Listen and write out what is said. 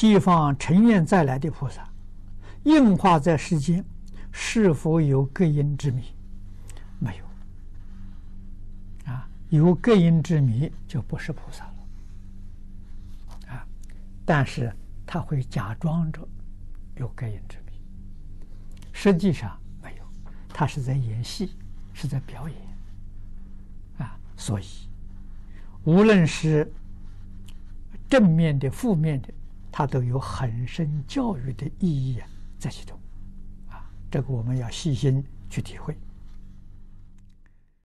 西方成愿再来的菩萨，应化在世间，是否有隔因之迷？没有。啊，有隔因之迷就不是菩萨了。啊，但是他会假装着有隔因之迷，实际上没有，他是在演戏，是在表演。啊，所以无论是正面的、负面的。 它都有很深教育的意义在其中，啊，这个我们要细心去体会。